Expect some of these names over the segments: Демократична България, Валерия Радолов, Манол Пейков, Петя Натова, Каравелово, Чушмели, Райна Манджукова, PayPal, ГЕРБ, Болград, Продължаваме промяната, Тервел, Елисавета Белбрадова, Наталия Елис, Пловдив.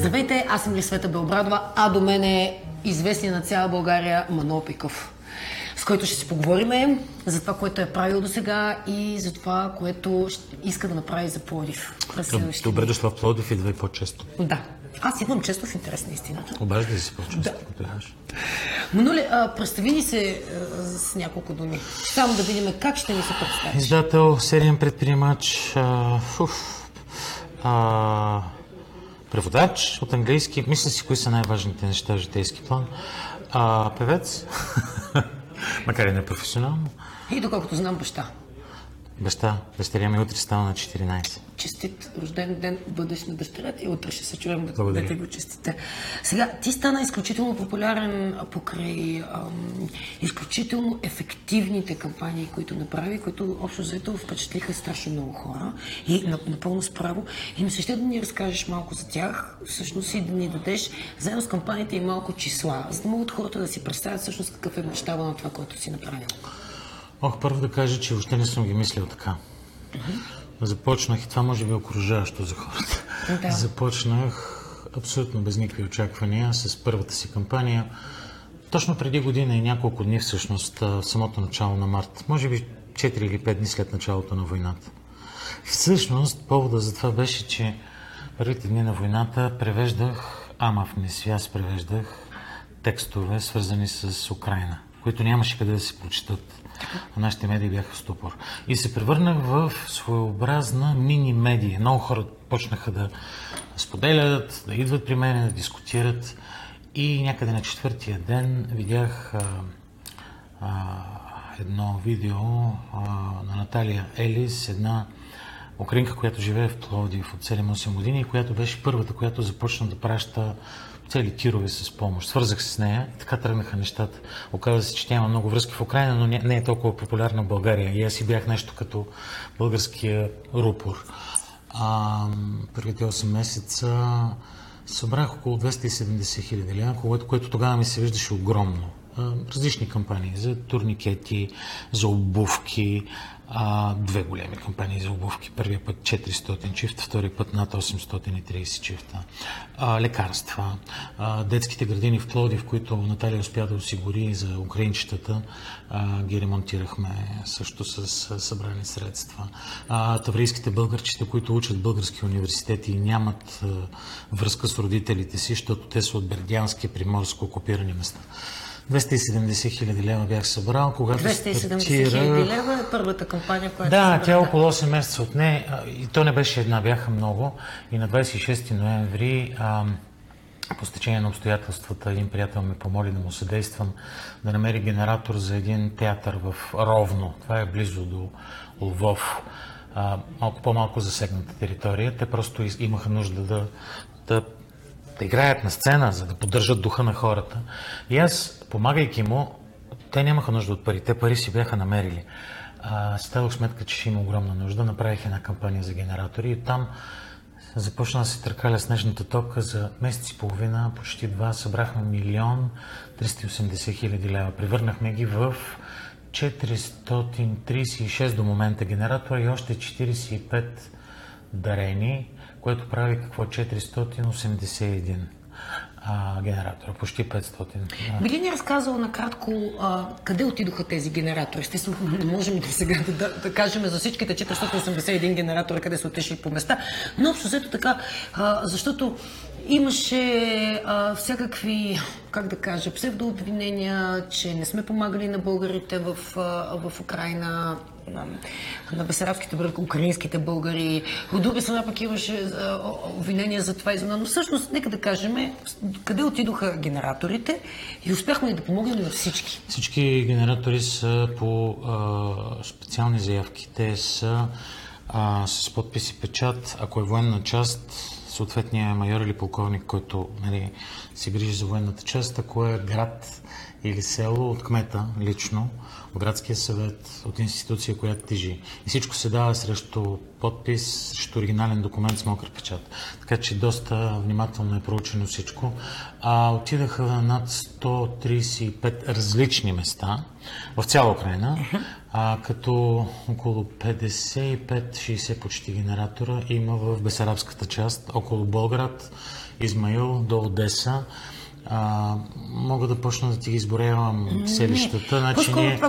Здравейте, аз съм Елисавета Белбрадова, а до мен е известен на цяла България Манол Пейков, с който ще си поговорим за това, което е правил до сега и за това, което иска да направи за Пловдив. Добре дошла в Пловдив и да е по-често. Да. Аз идвам често в интерес на истината. Обаждай си по-често, ако трябваш. Маноле, представи ни се с няколко думи. Само да видим как ще ни се представиш. Издател, сериен предприемач, преводач от английски. Мисля си, кои са най-важните неща в житейски план. Певец, макар и не професионално. И доколкото знам, баща. Бащеря ми утре става на 14. Честит рожден ден, бъдеш на бащерят и утре ще се чуем да те го честите. Сега, ти стана изключително популярен покрай изключително ефективните кампании, които направи, които общо заето впечатлиха страшно много хора и напълно справо. И ми се ще да ни разкажеш малко за тях, всъщност и да ни дадеш заедно с кампаниите и малко числа, за да могат хората да си представят всъщност какъв е мащаба на това, което си направил. Първо да кажа, че въобще не съм ги мислил така. Започнах, и това може би окружаващо за хората, започнах абсолютно без никакви очаквания с първата си кампания. Точно преди година и няколко дни всъщност, в самото начало на март, може би 4 или 5 дни след началото на войната. Всъщност, повода за това беше, че първите дни на войната превеждах, превеждах текстове, свързани с Украйна, които нямаше къде да се прочитат. Нашите медии бяха в ступор. И се превърнах в своеобразна мини-медия. Много хора почнаха да споделят, да идват при мен, да дискутират. И някъде на четвъртия ден видях едно видео на Наталия Елис, една украинка, която живее в Пловдив от 7-8 години, която беше първата, която започна да праща цели тирове с помощ. Свързах се с нея и така тръгнаха нещата. Оказва се, че тя има много връзки в Украйна, но не е толкова популярна в България. И аз си бях нещо като българския рупор. Първите 8 месеца събрах около 270 хиляди лева, което тогава ми се виждаше огромно. Различни кампании за турникети, за обувки, две големи кампании за обувки. Първия път 400 чифта, втория път над 830 чифта. Лекарства, детските градини в Пловдив, които Наталия успя да осигури за украинчетата, ги ремонтирахме също с събрани средства. Таврийските българчета, които учат български университети и нямат връзка с родителите си, защото те са от бердянски, приморско окупирани места. 270 хиляди лева бях събрал, когато 270 хиляди лева е първата кампания, която събрах. Да, тя около 8 месеца отне и то не беше една, бяха много. И на 26 ноември, по стечение на обстоятелствата, един приятел ме помоли да му съдействам да намери генератор за един театър в Ровно. Това е близо до Лвов. Малко по-малко засегната територия. Те просто имаха нужда да играят на сцена, за да поддържат духа на хората. И аз, помагайки му, те нямаха нужда от пари. Те пари си бяха намерили. Си дадох сметка, че ще има огромна нужда. Направих една кампания за генератори и там започна да се търкаля снежната топка. За месец и половина, почти два, събрахме 1 380 000 лева. Превърнахме ги в 436 до момента генератора и още 45 дарени, което прави какво 481 генератора, почти 500. Би ли ни разказал накратко къде отидоха тези генератори? Естествено, не можем да сега да кажем за всичките 481 генератора, къде са отишли по места, но общо взето така, защото имаше всякакви, как да кажа, псевдообвинения, че не сме помагали на българите в Украйна, на бесарабските, украинските българи. От друга страна пък имаше обвинения за това и за това. Но всъщност, нека да кажем, къде отидоха генераторите и успяхме да помогнем на всички. Всички генератори са по специални заявки. Те са с подпис и печат, ако е военна част, съответния майор или полковник, който, нали, се грижи за военната част, ако е град или село от кмета лично, от градския съвет, от институция, която тежи. И всичко се дава срещу подпис, срещу оригинален документ с мокър печат. Така че доста внимателно е проучено всичко. Отидаха над 135 различни места в цяла Украйна, като около 55-60 почти генератора има в Бесарабската част, около Болград, Измаил до Одеса. Мога да почна да ти ги изборявам селищата. Значи, ние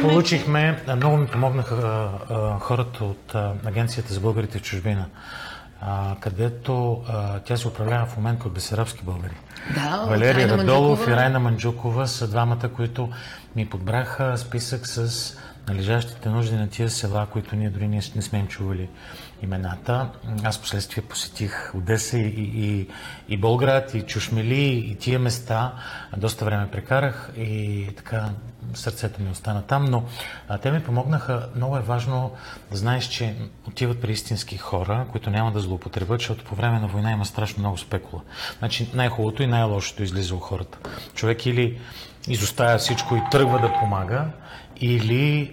получихме, много ми помогнаха хората от Агенцията за българите в чужбина, където тя се управлява в момента от бесарабски българи. Да, Валерия Радолов и Райна Манджукова са двамата, които ми подбраха списък с належащите нужди на тия села, които ние дори не сме им чували имената. Аз последствие посетих Одеса и Болград, и Чушмели, и тия места. Доста време прекарах и така сърцето ми остана там, но те ми помогнаха. Много е важно да знаеш, че отиват при истински хора, които няма да злоупотребят, защото по време на война има страшно много спекула. Значи най-хубавото и най-лошото излиза у хората. Човек или изоставя всичко и тръгва да помага, или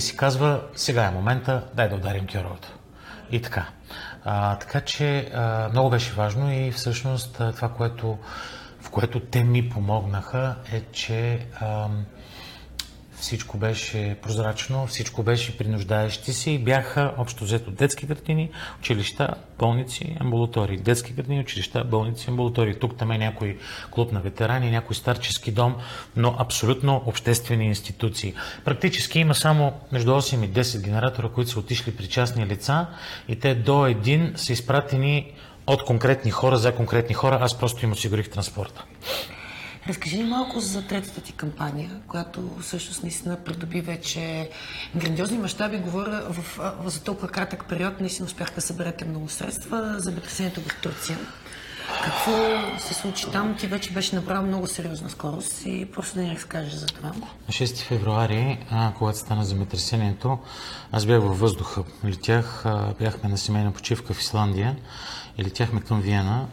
си казва, сега е момента, дай да ударим кьоровата. И така. Така че много беше важно и всъщност това, в което те ми помогнаха, е, че всичко беше прозрачно, всичко беше при нуждаещи се и бяха общо взето детски градини, училища, болници, амбулатории. Детски градини, училища, болници, амбулатории. Тук там е някой клуб на ветерани, някой старчески дом, но абсолютно обществени институции. Практически има само между 8 и 10 генератора, които са отишли при частни лица и те до един са изпратени от конкретни хора за конкретни хора. Аз просто им осигурих транспорта. Разкажи ни малко за третата ти кампания, която всъщност наистина придоби вече грандиозни мащаби. Говоря за толкова кратък период, наистина успяха да съберете много средства за земетресението в Турция. Какво се случи там? Ти вече беше направил много сериозна скорост и просто да ни разкажеш за това. На 6 февруари, когато стана земетресението, аз бях във въздуха. Бяхме на семейна почивка в Исландия и летяхме към Виена.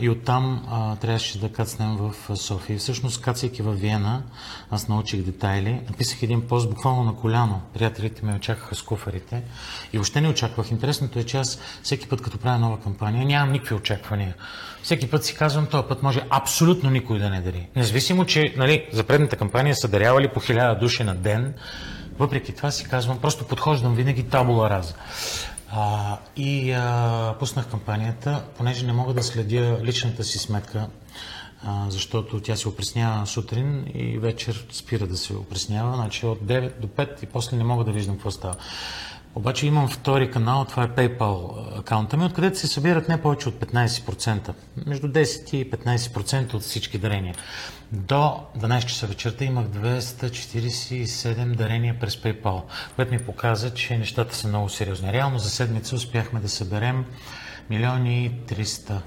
И оттам трябваше да кацнем в София. Всъщност, кацайки във Виена, аз научих детайли. Написах един пост буквално на коляно. Приятелите ме очакаха с куфарите. И въобще не очаквах. Интересното е, че аз всеки път, като правя нова кампания, нямам никакви очаквания. Всеки път си казвам, този път може абсолютно никой да не дари. Независимо, че за предната кампания са дарявали по 1000 души на ден. Въпреки това си казвам, просто подхождам винаги табула раза. Пуснах кампанията, понеже не мога да следя личната си сметка, защото тя се опреснява сутрин и вечер спира да се опреснява, значи от 9 до 5 и после не мога да виждам какво става. Обаче имам втори канал, това е PayPal акаунта ми, откъдето се събират не повече от 15%, между 10 и 15% от всички дарения. До 12 часа вечерта имах 247 дарения през PayPal, което ми показа, че нещата са много сериозни. Реално за седмица успяхме да съберем 1 300 000,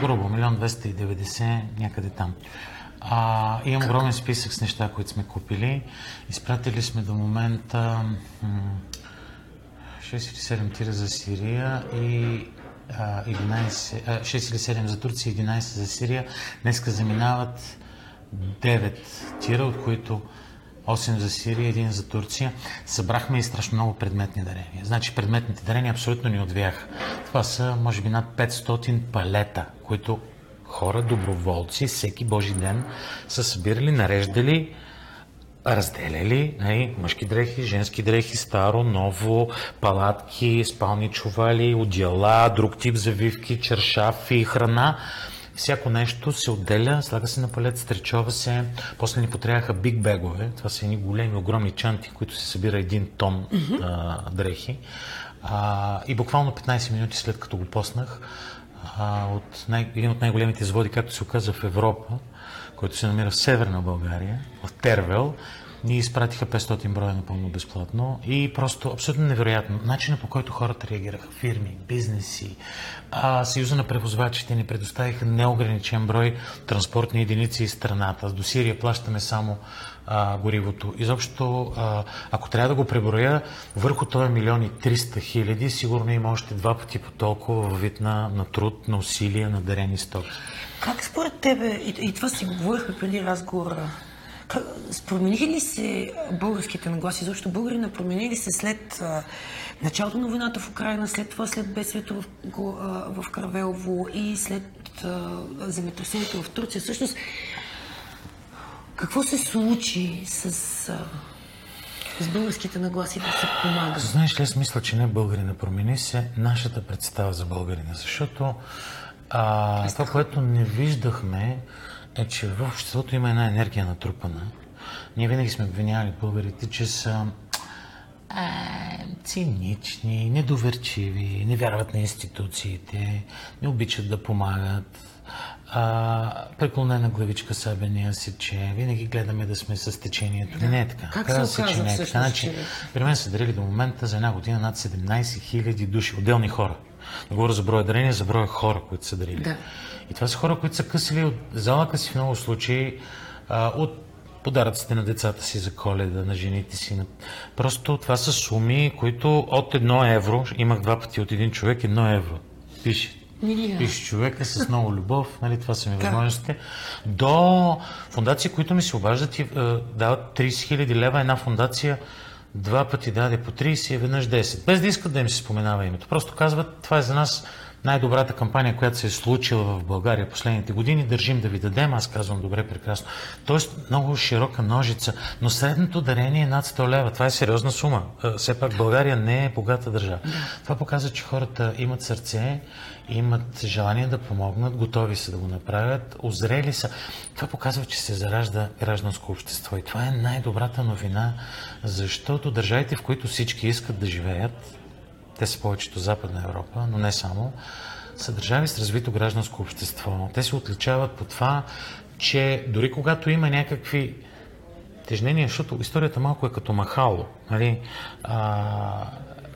грубо 1 290 000, някъде там. Имам огромен списък с неща, които сме купили. Изпратили сме до момента 6 или 7 тира за Сирия и 6 или 7 за Турция и 11 за Сирия. Днеска заминават 9 тира, от които 8 за Сирия, 1 за Турция. Събрахме и страшно много предметни дарения. Значи предметните дарения абсолютно ни отвияха. Това са, може би, над 500 палета, които хора, доброволци, всеки божи ден са събирали, нареждали, разделяли мъжки дрехи, женски дрехи, старо, ново, палатки, спални чували, одеяла, друг тип завивки, чершафи, храна. Всяко нещо се отделя, слага се на палет, стречова се. После ни потрябваха биг бегове. Това са едни големи, огромни чанти, които се събира 1 тон дрехи. И буквално 15 минути след като го поснах, от един от най-големите заводи, както се оказа в Европа, който се намира в Северна България, в Тервел, Ние изпратиха 500 броя напълно безплатно и просто абсолютно невероятно. Начинът, по който хората реагираха, фирми, бизнеси, Съюза на превозвачите ни предоставиха неограничен брой транспортни единици из страната. До Сирия плащаме само горивото. Изобщо, ако трябва да го преброя, върху това 1 300 000, сигурно има още два пъти по толкова във вид на труд, на усилия, на дарени стоки. Как според тебе, и това си говорихме преди разговора, променили ли се българските нагласи? Защо българина променили се след началото на войната в Украина, след това след бедствието в Каравелово и след земетресението в Турция? Всъщност, какво се случи с българските нагласи да се помага? Знаеш ли, аз мисля, че не българина промени се, нашата представа за българина, защото това, което не виждахме, е, че в обществото има една енергия натрупана. Ние винаги сме обвинявали българите, че са цинични, недоверчиви, не вярват на институциите, не обичат да помагат, преклонена главичка себе не я сече, винаги гледаме да сме с течението. Да. Не е така. Как трябва се оказва всъщност? Значи, при мен са дарили до момента за една година над 17 000 души, отделни хора. Не говоря за броя дарения, за броя хора, които са дарили. Да. И това са хора, които са късали от залъка си в много случаи, от подаръците на децата си за Коледа, на жените си. Просто това са суми, които от 1 евро, имах два пъти от един човек 1 евро. Пише човека с много любов, нали, това са ми възможностите. До фондации, които ми се обаждат и дават 30 000 лева. Една фондация два пъти даде по 30 и веднъж 10. Без да искат да им се споменава името. Просто казват, това е за нас най-добрата кампания, която се е случила в България последните години, държим да ви дадем, аз казвам добре, прекрасно. Тоест много широка ножица, но средното дарение е над 100 лева. Това е сериозна сума. Все пак България не е богата държава. Това показва, че хората имат сърце, имат желание да помогнат, готови са да го направят, озрели са. Това показва, че се заражда гражданско общество и това е най-добрата новина, защото държавите, в които всички искат да живеят, те са повечето Западна Европа, но не само, са държави с развито гражданско общество. Те се отличават по това, че дори когато има някакви тежнения, защото историята малко е като махало, нали?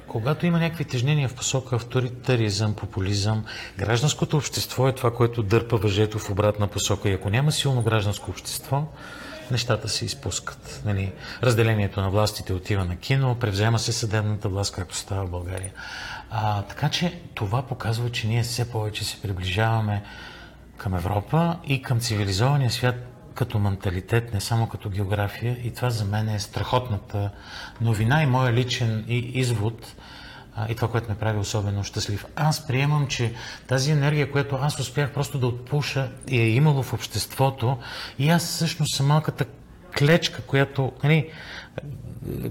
Когато има някакви тежнения в посока авторитаризъм, популизъм, гражданското общество е това, което дърпа въжето в обратна посока. И ако няма силно гражданско общество, нещата се изпускат. Нали? Разделението на властите отива на кино, превзема се съдебната власт, както става в България. Така че това показва, че ние все повече се приближаваме към Европа и към цивилизования свят като менталитет, не само като география. И това за мен е страхотната новина и моя личен извод и това, което ме прави особено щастлив. Аз приемам, че тази енергия, която аз успях просто да отпуша и е имало в обществото, и аз всъщност съм малката клечка, която, нали,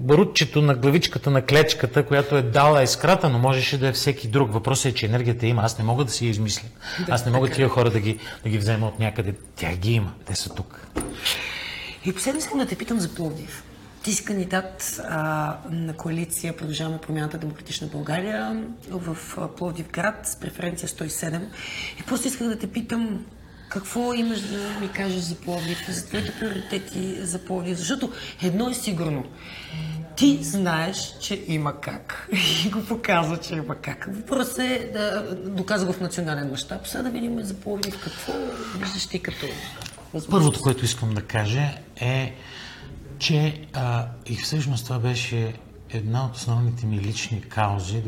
барутчето на главичката на клечката, която е дала искрата, но можеше да е всеки друг. Въпросът е, че енергията има. Аз не мога да си я измисля. Аз не мога тия хора да ги взема от някъде. Тя ги има. Те са тук. И последно искам да те питам за Пловдив. Ти си кандидат на коалиция Продължаваме промяната Демократична България в Пловдив град с преференция 107. И просто исках да те питам какво имаш да ми кажеш за Пловдив, за твоите приоритети за Пловдив, защото едно е сигурно. Ти знаеш, че има как. И го показва, че има как. Въпросът е да доказва го в национален мащаб. Сега да видим за Пловдив какво виждаш ти като възможност. Първото, което искам да кажа е, че и всъщност това беше една от основните ми лични каузи,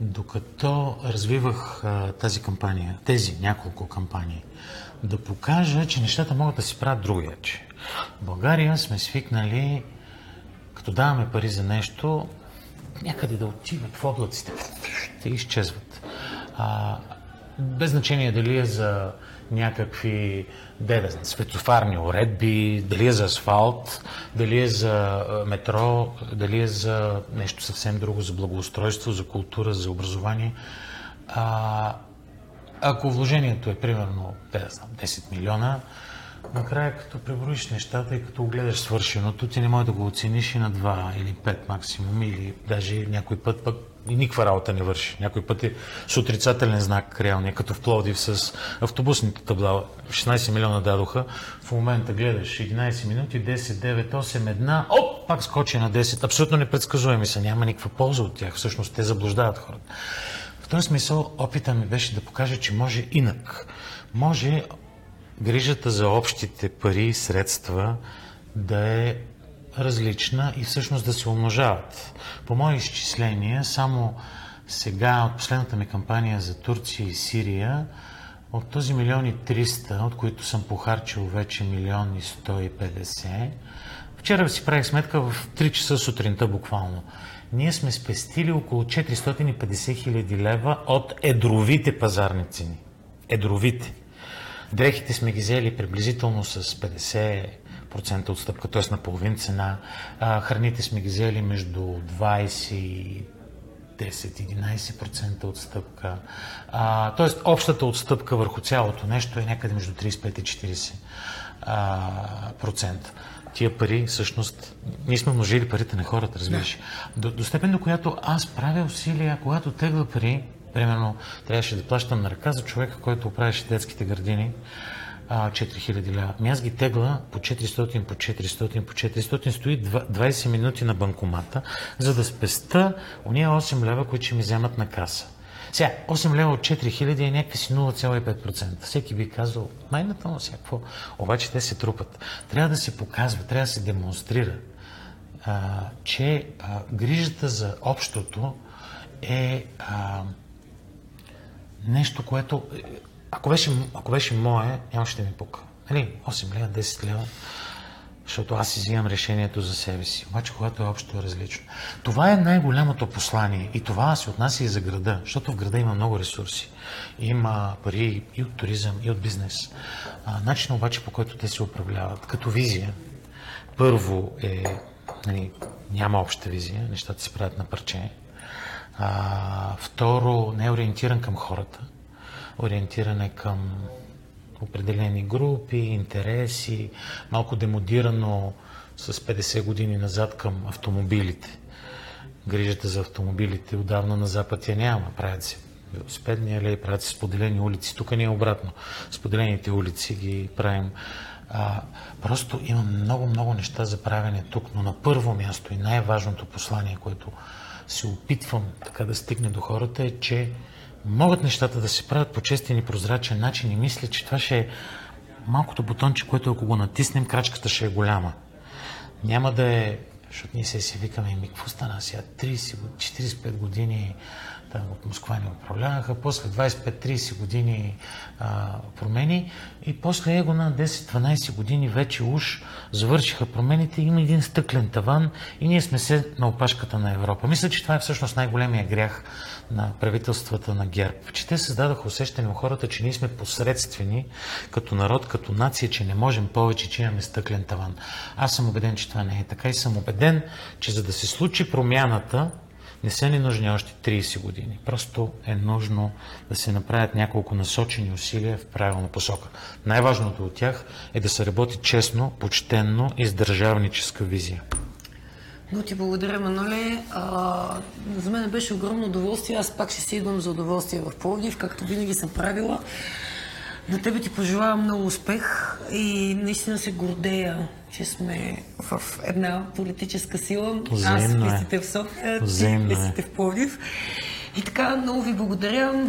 докато развивах тази кампания, тези няколко кампании, да покажа, че нещата могат да се правят другояче. В България сме свикнали, като даваме пари за нещо, някъде да отиват в облаците, те изчезват. Без значение дали е за някакви светофарни уредби, дали е за асфалт, дали е за метро, дали е за нещо съвсем друго, за благоустройство, за култура, за образование. Ако вложението е примерно 10 милиона, накрая като преброиш нещата и като огледаш свършеното, ти не можеш да го оцениш и на 2 или 5 максимум, или даже някой път пък и никаква работа не върши. Някой път е с отрицателен знак реалния, като в Пловдив с автобусните табла. 16 милиона дадоха, в момента гледаш 11 минути, 10, 9, 8, 1, оп, пак скочи на 10. Абсолютно непредсказуеми са, няма никаква полза от тях, всъщност те заблуждават хората. В този смисъл опита ми беше да покажа, че може инак. Може грижата за общите пари и средства да е различна и всъщност да се умножават. По мои изчисления, само сега от последната ми кампания за Турция и Сирия, от този 1 300 000, от които съм похарчил вече 1 150 000, вчера си правих сметка в 3 часа сутринта буквално. Ние сме спестили около 450 000 лева от едровите пазарни цени. Едровите. Дрехите сме ги взели приблизително с 50% отстъпка, т.е. на половин цена. Храните сме ги взели между 20 и 10-11% отстъпка. Т.е. общата отстъпка върху цялото нещо е някъде между 35 и 40%. Тия пари, всъщност, ние сме множили парите на хората, разбираш. До степен, до която аз правя усилия, когато тегла пари, примерно трябваше да плащам на ръка за човека, който оправяше детските градини, 4000 лева. Ами аз ги тегла по 400, по 400, по 400, стои 20 минути на банкомата, за да спеста ония 8 лева, които ще ми вземат на каса. Сега, 8 лева от 4000 е някакси 0,5%. Всеки би казал, най-натално всякакво, обаче те се трупат. Трябва да се показва, трябва да се демонстрира, че грижата за общото е нещо, което... Ако беше мое, няма ще ми пука. Нали, 8 лева, 10 лева, защото аз иззимам решението за себе си. Обаче, когато е общо, е различно. Това е най-голямото послание и това се отнася и за града, защото в града има много ресурси. Има пари и от туризъм, и от бизнес. Начинът обаче, по който те се управляват, като визия, първо е, нали, няма обща визия, нещата се правят на парче. Второ, не е ориентиран към хората. Ориентиране към определени групи, интереси, малко демодирано с 50 години назад към автомобилите. Грижата за автомобилите отдавна на Запад я няма. Правят се велосипедни алеи, правят се споделени улици. Тук не е обратно. Споделените улици ги правим. Просто има много неща за правене тук, но на първо място и най-важното послание, което се опитвам така да стигне до хората, е, че могат нещата да се правят по честен и прозрачен начин и мисля, че това ще е малкото бутонче, което ако го натиснем, крачката ще е голяма. Няма да е, защото ние се викаме, ми какво стана сега, 30-45 години там от Москва ни управляваха, после 25-30 години промени и после его на 10-12 години вече уж завършиха промените, има един стъклен таван и ние сме се на опашката на Европа. Мисля, че това е всъщност най-големия грях на правителствата на ГЕРБ, че те създадаха усещане у хората, че ние сме посредствени като народ, като нация, че не можем повече, че имаме стъклен таван. Аз съм убеден, че това не е така и съм убеден, че за да се случи промяната, не са ни нужни още 30 години. Просто е нужно да се направят няколко насочени усилия в правилна посока. Най-важното от тях е да се работи честно, почтенно и с държавническа визия. Много ти благодаря, Маноле. За мен беше огромно удоволствие. Аз пак ще си идвам за удоволствие в Пловдив, както винаги съм правила. На тебе ти пожелавам много успех и наистина се гордея, че сме в една политическа сила. Взаимно. Аз висите в София, ти висите в Пловдив. И така, много ви благодаря.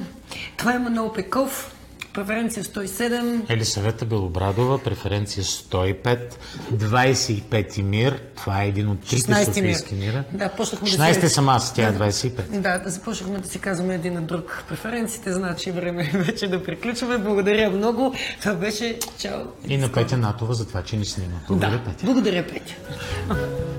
Това е Манол Пейков, преференция 107. Елисавета Белбрадова, преференция 105. 25-ти мир, това е един от 3-те софийски мира. Да, 16-те да съм аз, тя е 25. Да, започнахме да си казваме един на друг. Преференциите, значи време вече да приключваме. Благодаря много. Това беше чао. И на Петя Натова за това, че ни снима. Благодаря, да. Петя. Благодаря, Петя.